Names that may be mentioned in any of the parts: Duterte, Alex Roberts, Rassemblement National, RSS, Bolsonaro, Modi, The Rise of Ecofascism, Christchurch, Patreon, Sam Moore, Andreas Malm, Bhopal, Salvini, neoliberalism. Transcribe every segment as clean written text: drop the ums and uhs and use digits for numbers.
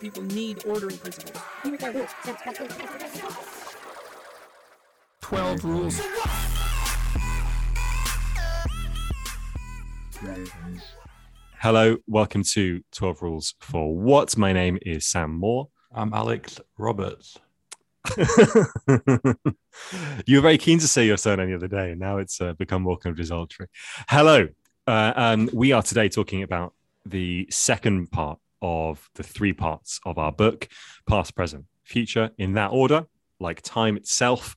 people need ordering principles. 12 rules. Hello, welcome to 12 Rules for What? My name is Sam Moore. I'm Alex Roberts. You were very keen to say your surname the other day, and now it's become more kind of desultory. Hello. We are today talking about the second part of the three parts of our book, Past, Present, Future, in that order, like time itself.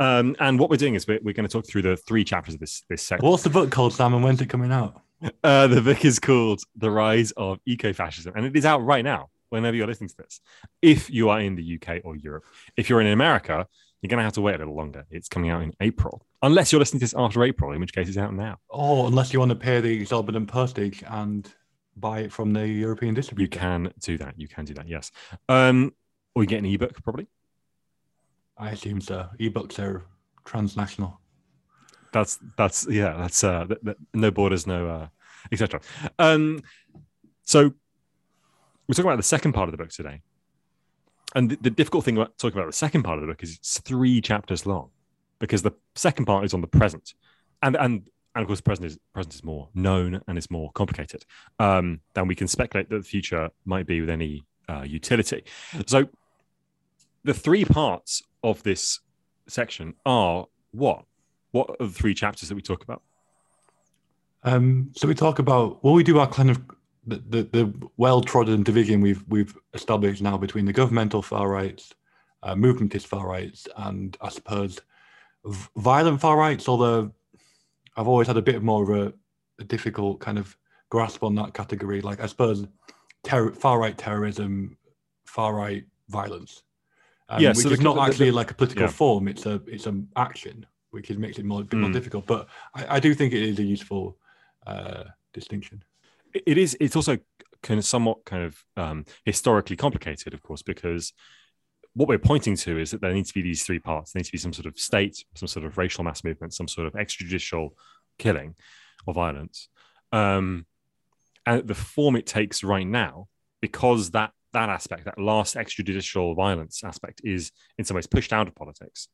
And what we're doing is we're going to talk through the three chapters of this section. What's the book called, Sam, and when's it coming out? The book is called The Rise of Ecofascism, and it is out right now, whenever you're listening to this. If you are in the UK or Europe, if you're in America, you're going to have to wait a little longer. It's coming out in April, unless you're listening to this after April, in which case it's out now. Oh, unless you want to pay the exorbitant postage and buy it from the European distributor. You can do that, yes. Or you get an ebook, probably. I assume so. Ebooks are transnational. That's no borders, no etc. So we're talking about the second part of the book today, and the difficult thing about talking about the second part of the book is it's three chapters long, because the second part is on the present, and of course, present is more known and it's more complicated than we can speculate that the future might be with any utility. So the three parts of this section are what? What are the three chapters that we talk about? So we talk about, well, we do our kind of the well-trodden division we've established now between the governmental far rights, movementist far rights, and I suppose violent far rights. Although I've always had a bit more of a difficult kind of grasp on that category. Like, I suppose far right terrorism, far right violence, which is not actually like a political form. It's an action, which makes it a bit more difficult. But I do think it is a useful distinction. It is. It's also kind of somewhat kind of historically complicated, of course, because what we're pointing to is that there needs to be these three parts. There needs to be some sort of state, some sort of racial mass movement, some sort of extrajudicial killing or violence. And the form it takes right now, because that aspect, that last extrajudicial violence aspect, is in some ways pushed out of politics.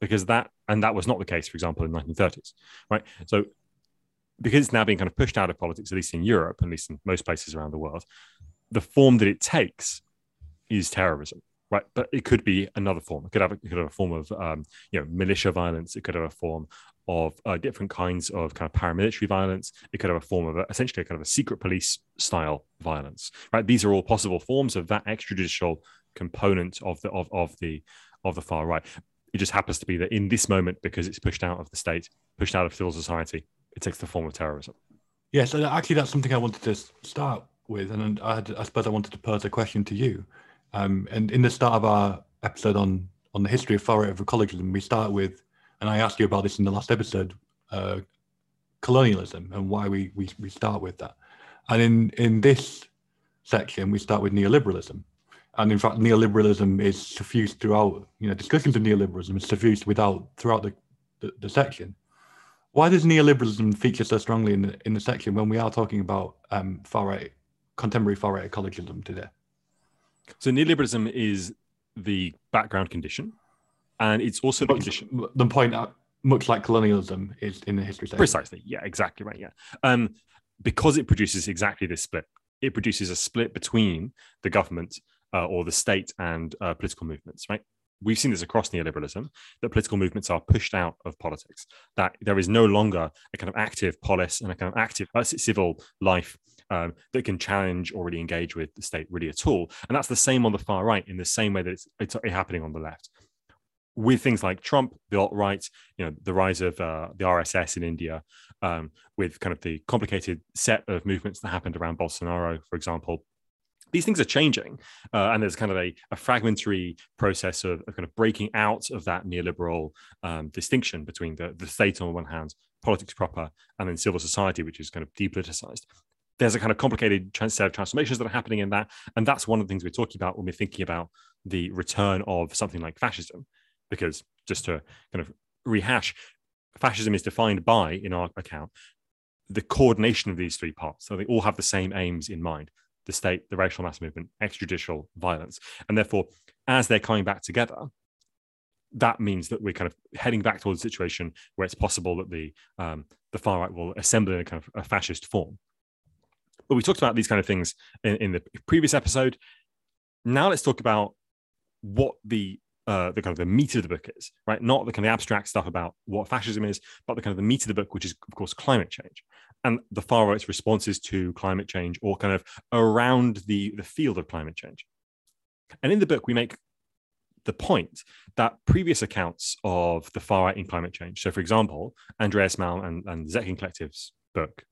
Because that was not the case, for example, in the 1930s, right? So because it's now being kind of pushed out of politics, at least in Europe, at least in most places around the world, the form that it takes is terrorism, right? But it could be another form. It could have a form of militia violence. It could have a form of different kinds of kind of paramilitary violence. It could have a form of essentially a kind of a secret police style violence, right? These are all possible forms of that extrajudicial component of the far right. It just happens to be that in this moment, because it's pushed out of the state, pushed out of civil society, it takes the form of terrorism. Yes, and actually that's something I wanted to start with, and I suppose I wanted to pose a question to you. And in the start of our episode on the history of far-right ecologism, we start with, and I asked you about this in the last episode, colonialism and why we start with that. And in this section, we start with neoliberalism. And in fact, neoliberalism is suffused throughout, discussions of neoliberalism is suffused throughout the section. Why does neoliberalism feature so strongly in the section when we are talking about contemporary far-right ecologism today? So neoliberalism is the background condition, and it's also the condition. The point, much like colonialism, is in the history section. Precisely, yeah, exactly right, yeah. Because it produces exactly this split. It produces a split between the government or the state and political movements, right? We've seen this across neoliberalism, that political movements are pushed out of politics, that there is no longer a kind of active polis and a kind of active civil life that can challenge or really engage with the state really at all. And that's the same on the far right, in the same way that it's happening on the left. With things like Trump, the alt-right, the rise of the RSS in India, with kind of the complicated set of movements that happened around Bolsonaro, for example, these things are changing, and there's kind of a fragmentary process of kind of breaking out of that neoliberal distinction between the state on one hand, politics proper, and then civil society, which is kind of depoliticized. There's a kind of complicated set of transformations that are happening in that, and that's one of the things we're talking about when we're thinking about the return of something like fascism, because just to kind of rehash, fascism is defined by, in our account, the coordination of these three parts. So they all have the same aims in mind. the state, the racial mass movement, extrajudicial violence. And therefore, as they're coming back together, that means that we're kind of heading back towards a situation where it's possible that the far right will assemble in a kind of a fascist form. But we talked about these kind of things in the previous episode. Now let's talk about what the kind of the meat of the book is, right? Not the kind of abstract stuff about what fascism is, but the kind of the meat of the book, which is, of course, climate change and the far right's responses to climate change, or kind of around the field of climate change. And in the book, we make the point that previous accounts of the far right in climate change, so for example, Andreas Malm and Zeckin Collective's book,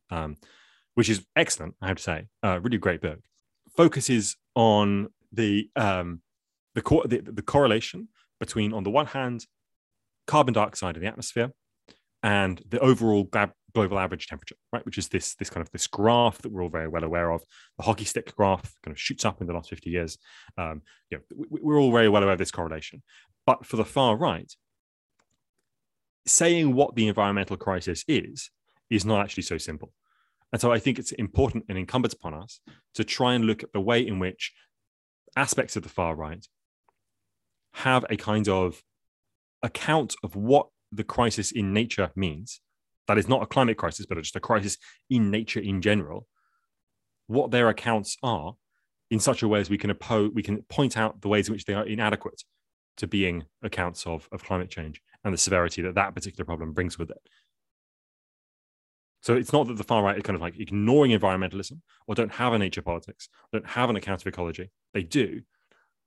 which is excellent, I have to say, a really great book, focuses on the correlation between, on the one hand, carbon dioxide in the atmosphere and the overall global average temperature, right? Which is this kind of this graph that we're all very well aware of. The hockey stick graph kind of shoots up in the last 50 years. We're all very well aware of this correlation. But for the far right, saying what the environmental crisis is not actually so simple. And so I think it's important and incumbent upon us to try and look at the way in which aspects of the far right have a kind of account of what the crisis in nature means. That is not a climate crisis, but just a crisis in nature in general. What their accounts are in such a way as we can point out the ways in which they are inadequate to being accounts of climate change and the severity that particular problem brings with it. So it's not that the far right is kind of like ignoring environmentalism or don't have a nature politics, don't have an account of ecology. They do,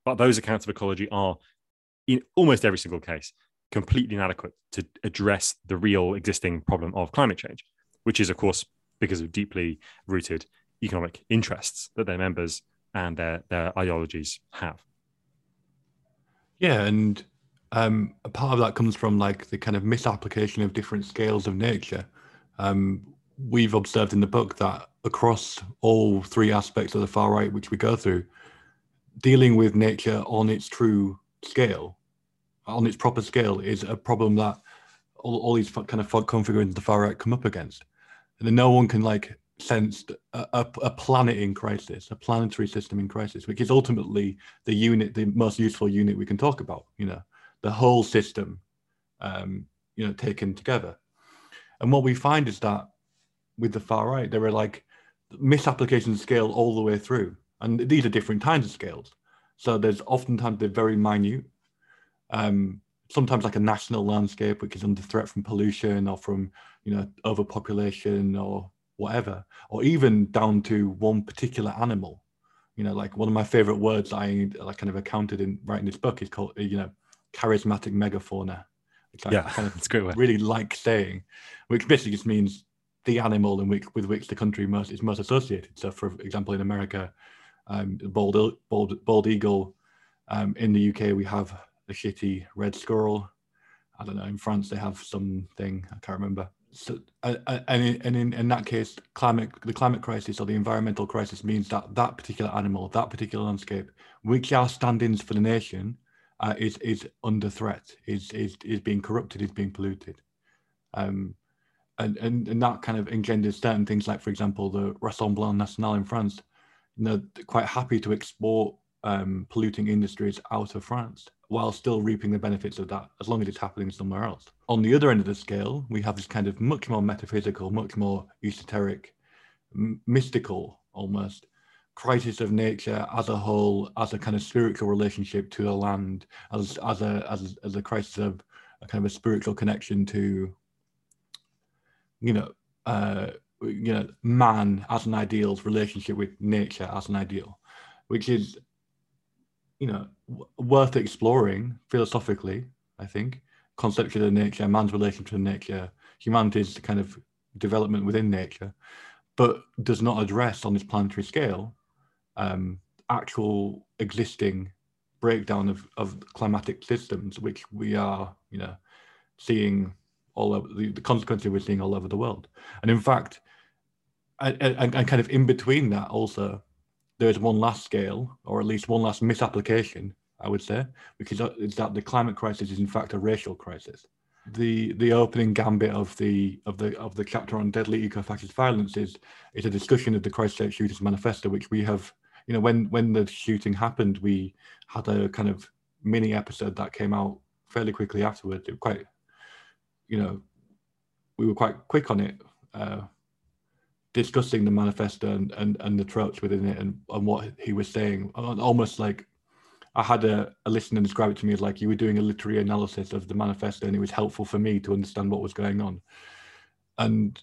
but those accounts of ecology are, in almost every single case, completely inadequate to address the real existing problem of climate change, which is, of course, because of deeply rooted economic interests that their members and their ideologies have. Yeah, and a part of that comes from the kind of misapplication of different scales of nature. We've observed in the book that across all three aspects of the far right, which we go through, dealing with nature on its true scale, on its proper scale, is a problem that all these kind of configurations of the far right come up against. And then no one can sense a planet in crisis, a planetary system in crisis, which is ultimately the most useful unit we can talk about, the whole system, taken together. And what we find is that with the far right, there are misapplications of scale all the way through. And these are different kinds of scales. So there's oftentimes they're very minute, sometimes a national landscape, which is under threat from pollution or from, overpopulation or whatever, or even down to one particular animal. One of my favorite words I kind of accounted in writing this book is called, charismatic megafauna. It's a great word. Really saying, which basically just means the animal with which the country is most associated. So, for example, in America, bald eagle. In the UK, we have the shitty red squirrel. I don't know. In France, they have something I can't remember. So, and in that case, the climate crisis or the environmental crisis means that particular animal, that particular landscape, which are stand-ins for the nation, is under threat, is being corrupted, is being polluted. And that kind of engenders certain things like, for example, the Rassemblement National in France, quite happy to export polluting industries out of France while still reaping the benefits of that, as long as it's happening somewhere else. On the other end of the scale, we have this kind of much more metaphysical, much more esoteric, mystical almost, crisis of nature as a whole, as a kind of spiritual relationship to the land, as a crisis of a kind of a spiritual connection to, man as an ideal's relationship with nature as an ideal, which is, worth exploring philosophically. I think conception of nature, man's relation to nature, humanity's kind of development within nature, but does not address on this planetary scale. Actual existing breakdown of climatic systems, which we are, seeing all over the consequences we're seeing all over the world. And in fact, and kind of in between that also, there is one last scale, or at least one last misapplication, I would say, which is that the climate crisis is in fact a racial crisis. the opening gambit of the chapter on deadly eco-fascist violence is a discussion of the Christchurch shooters manifesto, which we have, you know, when the shooting happened, we had a kind of mini episode that came out fairly quickly afterwards. It quite, you know, we were quite quick on it, discussing the manifesto and the tropes within it and what he was saying. Almost like I had a listener describe it to me as like you were doing a literary analysis of the manifesto, and it was helpful for me to understand what was going on. And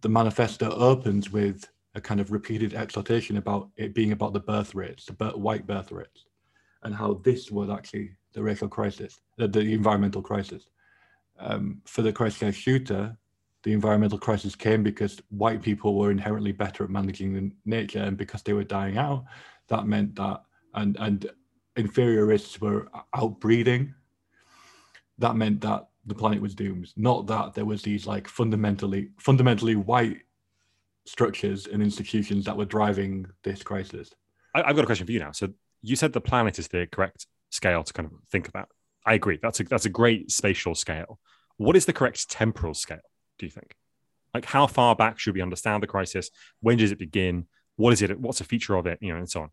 the manifesto opens with a kind of repeated exhortation about it being about the birth rates, the white birth rates, and how this was actually the racial crisis, the environmental crisis. For the Christchurch shooter, the environmental crisis came because white people were inherently better at managing nature, and because they were dying out, that meant that, and inferior races were outbreeding. That meant that the planet was doomed, not that there was these like fundamentally white structures and institutions that were driving this crisis. I've got a question for you now. So you said the planet is the correct scale to kind of think about. I agree. That's a great spatial scale. What is the correct temporal scale, do you think? Like, how far back should we understand the crisis? When does it begin? What is it? What's a feature of it? You know, and so on.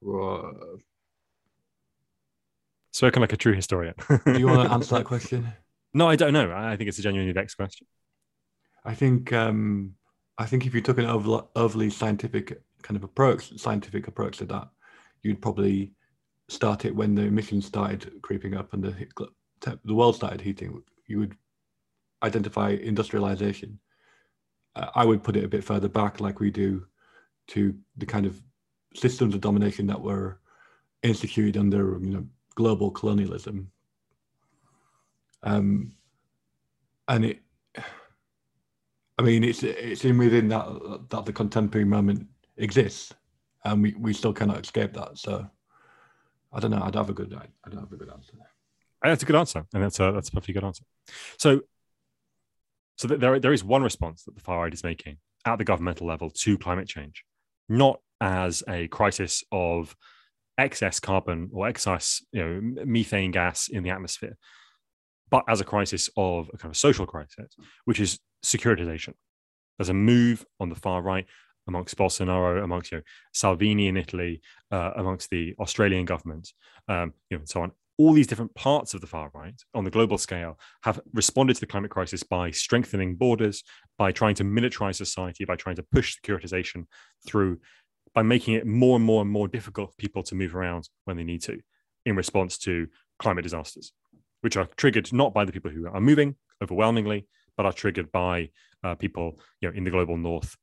Whoa. Spoken like a true historian. Do you want to answer that question? No, I don't know. I think it's a genuinely vexed question. I think if you took an overly scientific kind of approach, to that, you'd probably start it when the emissions started creeping up and the world started heating. You would identify industrialization. I would put it a bit further back, like we do, to the kind of systems of domination that were instituted under, you know, global colonialism. It's in within that the contemporary moment exists, and we still cannot escape that. So I don't know. I don't have a good answer. That's a good answer, and that's a perfectly good answer. So there is one response that the far right is making at the governmental level to climate change, not as a crisis of excess carbon or excess, you know, methane gas in the atmosphere, but as a crisis of a kind of social crisis, which is securitization. There's a move on the far right amongst Bolsonaro, amongst, you know, Salvini in Italy, amongst the Australian government, you know, and so on. All these different parts of the far right on the global scale have responded to the climate crisis by strengthening borders, by trying to militarize society, by trying to push securitization through, by making it more and more and more difficult for people to move around when they need to in response to climate disasters, which are triggered not by the people who are moving overwhelmingly, but are triggered by people, you know, in the global north,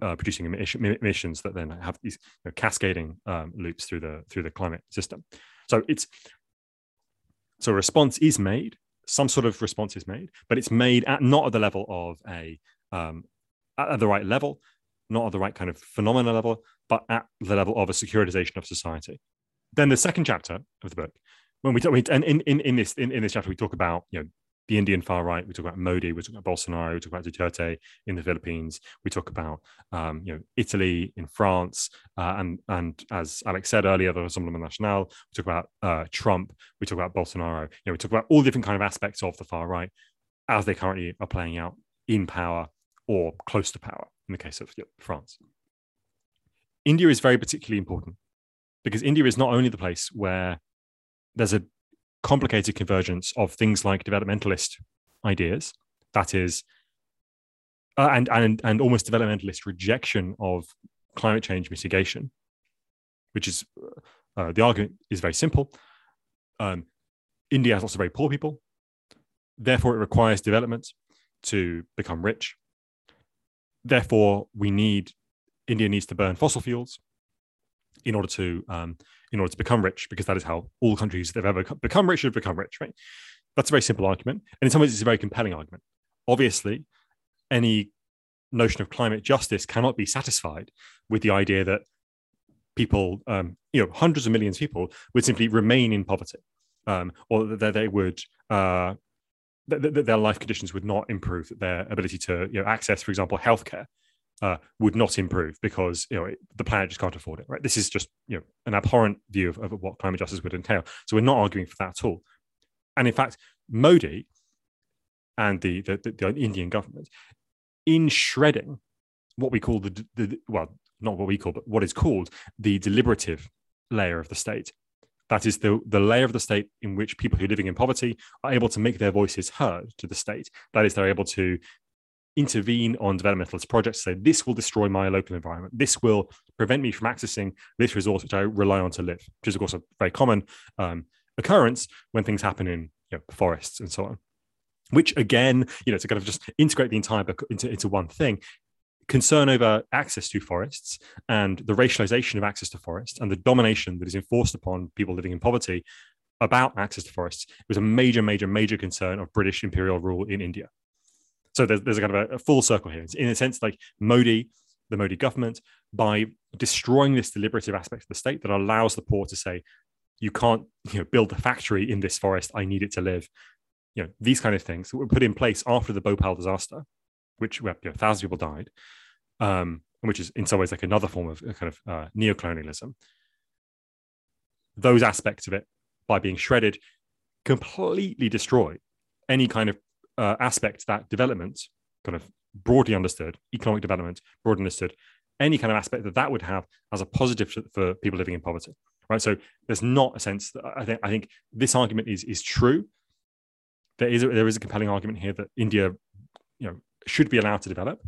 producing emissions that then have these, you know, cascading loops through the climate system. So a response is made, some sort of response is made, but it's made not at the level of at the right level, not at the right kind of phenomena level, but at the level of a securitization of society. Then the second chapter of the book, when in this chapter we talk about, you know, the Indian far right, we talk about Modi, we talk about Bolsonaro, we talk about Duterte in the Philippines, we talk about you know, Italy in France, and as Alex said earlier, the Rassemblement National, we talk about Trump, we talk about Bolsonaro, you know, we talk about all different kind of aspects of the far right as they currently are playing out in power or close to power in the case of, you know, France. India is very particularly important because India is not only the place where there's a complicated convergence of things like developmentalist ideas, that is, and almost developmentalist rejection of climate change mitigation, which is, the argument is very simple. India has lots of very poor people, therefore it requires development to become rich. Therefore, India needs to burn fossil fuels in order to become rich, because that is how all countries that have ever become rich have become rich, right? That's a very simple argument. And in some ways, it's a very compelling argument. Obviously, any notion of climate justice cannot be satisfied with the idea that people, you know, hundreds of millions of people would simply remain in poverty, or that they would... that their life conditions would not improve, that their ability to, you know, access, for example, healthcare would not improve because, you know, the planet just can't afford it, right? This is just, you know, an abhorrent view of what climate justice would entail. So we're not arguing for that at all. And in fact, Modi and the Indian government, in shredding what we call the well, not what we call, but what is called the deliberative layer of the state. That is the layer of the state in which people who are living in poverty are able to make their voices heard to the state. That is, they're able to intervene on developmentalist projects, say, this will destroy my local environment. This will prevent me from accessing this resource, which I rely on to live, which is, of course, a very common occurrence when things happen in forests and so on, which, again, to kind of just integrate the entire book into one thing. Concern over access to forests and the racialization of access to forests and the domination that is enforced upon people living in poverty about access to forests was a major, major, major concern of British imperial rule in India. So there's a kind of a full circle here. It's in a sense like Modi, the Modi government, by destroying this deliberative aspect of the state that allows the poor to say, you can't build a factory in this forest, I need it to live. These kind of things that were put in place after the Bhopal disaster, which thousands of people died, which is in some ways like another form of kind of neocolonialism. Those aspects of it, by being shredded, completely destroy any kind of aspect that development, kind of broadly understood, economic development, broadly understood, any kind of aspect that would have as a positive for people living in poverty, right? So there's not a sense that I think this argument is true. There is a compelling argument here that India, should be allowed to develop.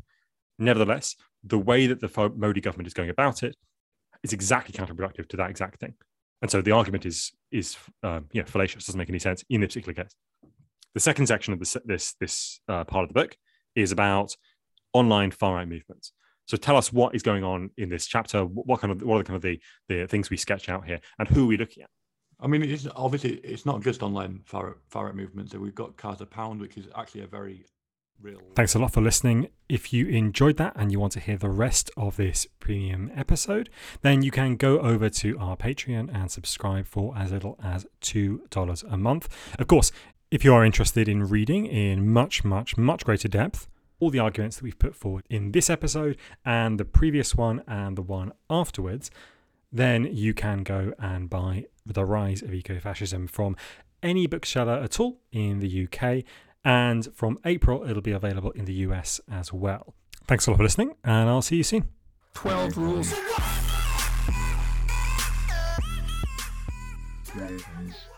Nevertheless, the way that the Modi government is going about it is exactly counterproductive to that exact thing. And so the argument is fallacious, doesn't make any sense in this particular case. The second section of this part of the book is about online far-right movements. So tell us what is going on in this chapter, what are the things we sketch out here, and who are we looking at? I mean, it's not just online far-right movements. So we've got Carter Pound, which is actually a very real. Thanks a lot for listening. If you enjoyed that and you want to hear the rest of this premium episode, then you can go over to our Patreon and subscribe for as little as $2 a month. Of course, if you are interested in reading in much, much, much greater depth all the arguments that we've put forward in this episode and the previous one and the one afterwards, then you can go and buy The Rise of Ecofascism from any bookseller at all in the UK. And from April, it'll be available in the US as well. Thanks a lot for listening, and I'll see you soon. 12 rules.